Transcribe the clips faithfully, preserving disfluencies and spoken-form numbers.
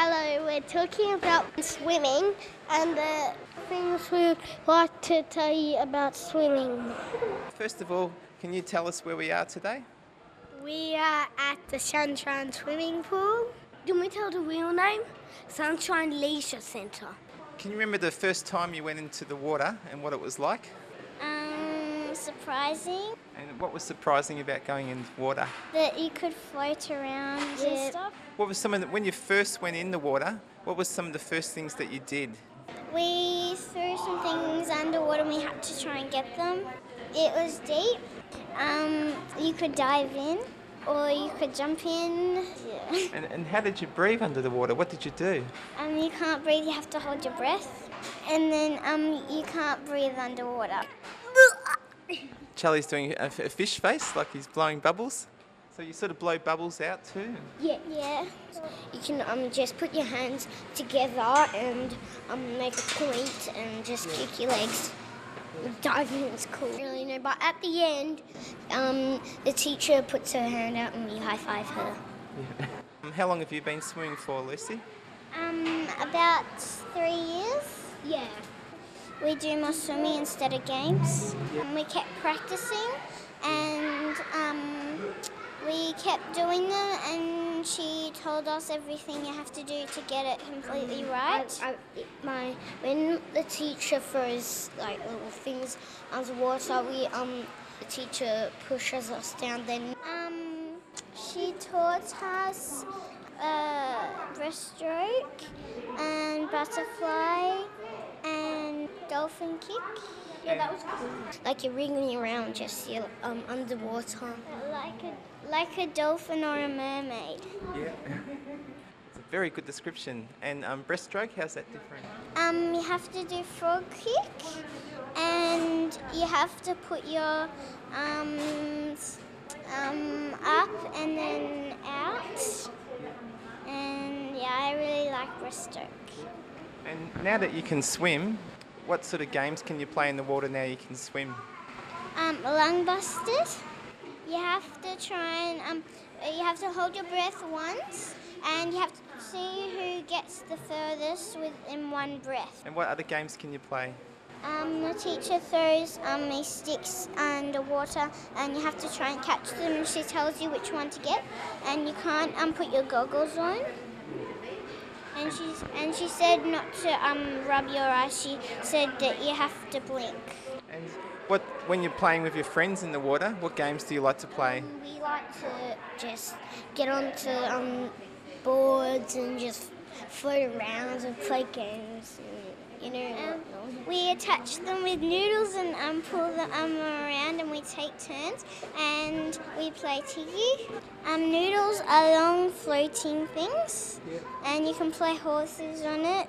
Hello, we're talking about swimming and the things we would like to tell you about swimming. First of all, can you tell us where we are today? We are at the Sunshine swimming pool. Can we tell the real name? Sunshine Leisure Centre. Can you remember the first time you went into the water and what it was like? Um, surprising. And what was surprising about going in water? That you could float around yeah. and stuff. What was some of the, when you first went in the water, what was some of the first things that you did? We threw some things underwater and we had to try and get them. It was deep. Um, you could dive in or you could jump in. Yeah. And, and how did you breathe under the water? What did you do? Um, you can't breathe, you have to hold your breath. And then um, you can't breathe underwater. Charlie's doing a, a fish face, like he's blowing bubbles. So you sort of blow bubbles out too? Yeah. yeah. You can um, just put your hands together and um, make a point and just yeah. kick your legs. Diving is cool. Really no, but at the end, um, the teacher puts her hand out and we high five her. Yeah. Um, how long have you been swimming for, Lucy? Um, about three years. Yeah. We do more swimming instead of games. Yeah. Um, we kept practicing, and um, we kept doing them. And she told us everything you have to do to get it completely right. I, I, my when the teacher throws like little things underwater, we um the teacher pushes us down. Then um she taught us uh, breaststroke and butterfly. Dolphin kick. Yeah, that was cool. Like you're wriggling around just you're, um, underwater. Like a, like a dolphin or a mermaid. Yeah. It's a very good description. And um, breaststroke, how's that different? Um, you have to do frog kick and you have to put your um, um, up and then out. And yeah, I really like breaststroke. And now that you can swim, what sort of games can you play in the water now you can swim? Um, lung busters. You have to try and um, you have to hold your breath once, and you have to see who gets the furthest within one breath. And what other games can you play? Um, the teacher throws um, these sticks underwater, and you have to try and catch them. And she tells you which one to get, and you can't um, put your goggles on. And she and she said not to um, rub your eyes. She said that you have to blink. And what when you're playing with your friends in the water, what games do you like to play? Um, we like to just get onto um, boards and just float around and play games. And, you know, um, we attach them with noodles and um, pull them um, around, and we take turns. And we play tiki. Um, noodles are long floating things. Yeah. And you can play horses on it.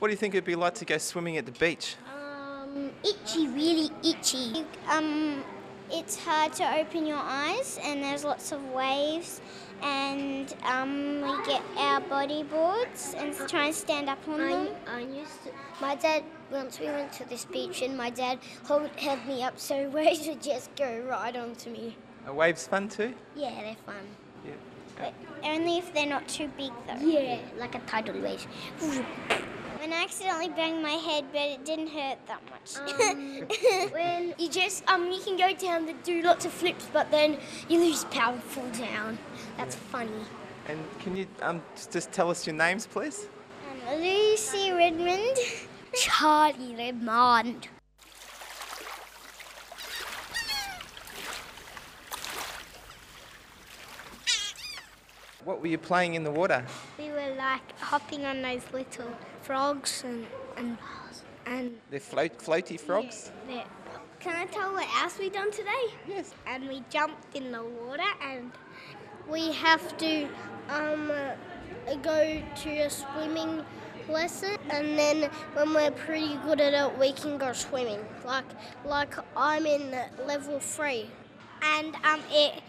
What do you think it would be like to go swimming at the beach? Um, itchy, really itchy. Um, it's hard to open your eyes and there's lots of waves and um, we get our body boards and try and stand up on them. I, I used to, my dad, once we went to this beach and my dad hold, held me up so waves would just go right onto me. Are waves fun too? Yeah, they're fun. Yeah. But only if they're not too big though. Yeah, like a tidal wave. And I accidentally banged my head, but it didn't hurt that much. Um, when you just um, you can go down and do lots of flips, but then you lose power and fall down. That's yeah. funny. And can you um just tell us your names, please? Um, Lucy Redmond, Charlie Redmond. What were you playing in the water? We were like hopping on those little frogs and and, and they're float, floaty frogs? Yeah, yeah. Can I tell what else we done today? Yes. And we jumped in the water and we have to um, go to a swimming lesson, and then when we're pretty good at it we can go swimming. Like like I'm in level three and um it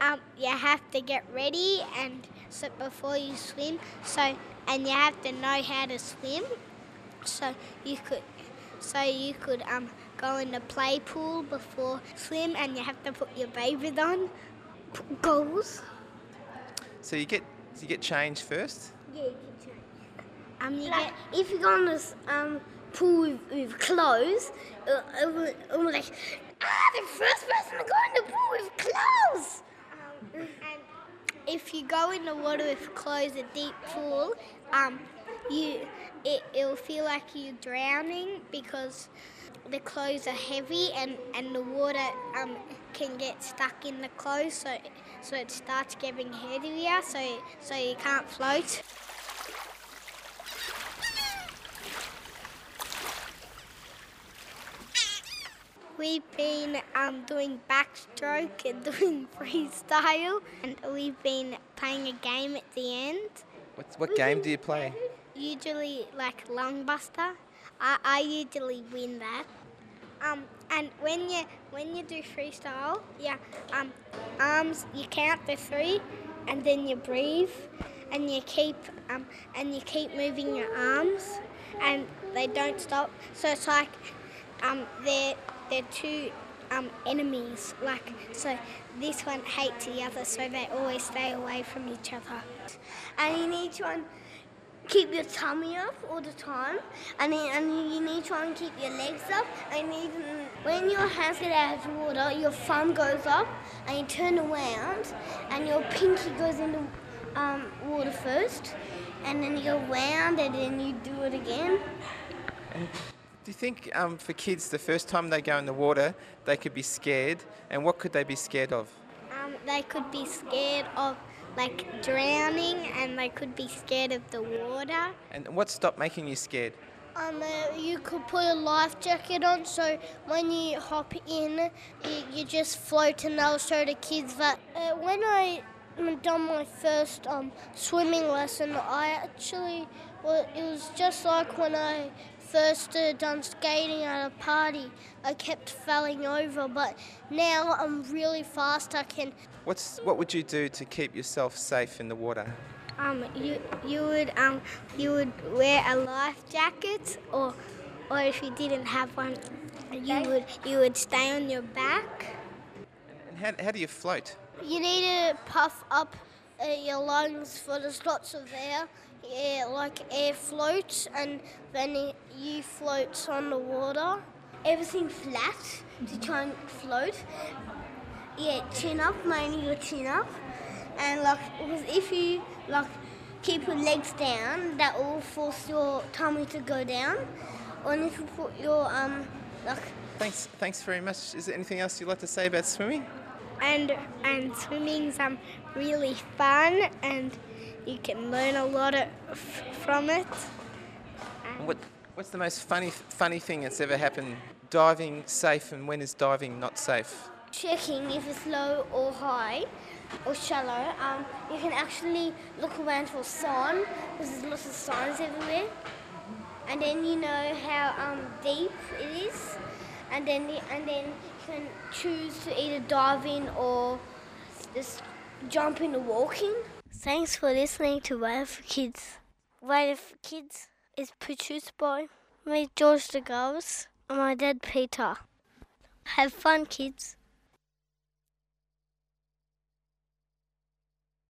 Um, you have to get ready and so before you swim. So and you have to know how to swim, so you could, so you could um go in the play pool before swim, and you have to put your babies on, goggles. So you get you get changed first. Yeah. Um, you like, get, if you go on this um, pool with, with clothes, uh, it will be like, ah, the first person to go in the pool with clothes! Um, and if you go in the water with clothes, a deep pool, um, you it, it'll feel like you're drowning because the clothes are heavy and, and the water um, can get stuck in the clothes, so so it starts getting heavier, so so you can't float. We've been um, doing backstroke and doing freestyle, and we've been playing a game at the end. What's, what we game do you play? Usually like Lung Buster. I, I usually win that. Um, and when you when you do freestyle, yeah, um, arms you count to three, and then you breathe, and you keep um, and you keep moving your arms, and they don't stop. So it's like um, they're They're two um, enemies, like, so this one hates the other, so they always stay away from each other. And you need to try and keep your tummy up all the time, and, then, and you need to try and keep your legs up, and even when your hands get out of water, your thumb goes up, and you turn around, and your pinky goes in the um, water first, and then you go round, and then you do it again. Do you think um, for kids, the first time they go in the water, they could be scared? And what could they be scared of? Um, they could be scared of, like, drowning, and they could be scared of the water. And what stopped making you scared? Um, uh, you could put a life jacket on, so when you hop in, you, you just float, and they'll show the kids that. Uh, when I done my first um, swimming lesson, I actually, well, it was just like when I first uh, done skating at a party. I kept falling over, but now I'm really fast. I can. What's what would you do to keep yourself safe in the water? Um, you you would um you would wear a life jacket, or or if you didn't have one, you would you would stay on your back. And how how do you float? You need to puff up uh, your lungs for the lots of air. Yeah, like air floats, and then it, you floats on the water. Everything flat to try and float. Yeah, chin up, mainly your chin up, and like because if you like keep your legs down, that will force your tummy to go down. Or if you put your um like. Thanks, thanks very much. Is there anything else you'd like to say about swimming? And and swimming's um really fun and. You can learn a lot of, from it. Um, what, what's the most funny funny thing that's ever happened? Diving safe, and when is diving not safe? Checking if it's low or high or shallow. Um, you can actually look around for a sign because there's lots of signs everywhere. And then you know how um, deep it is. And then and then you can choose to either dive in or just jump in or walk in. Thanks for listening to Radio for Kids. Radio for Kids is produced by me, George the Girls, and my dad, Peter. Have fun, kids.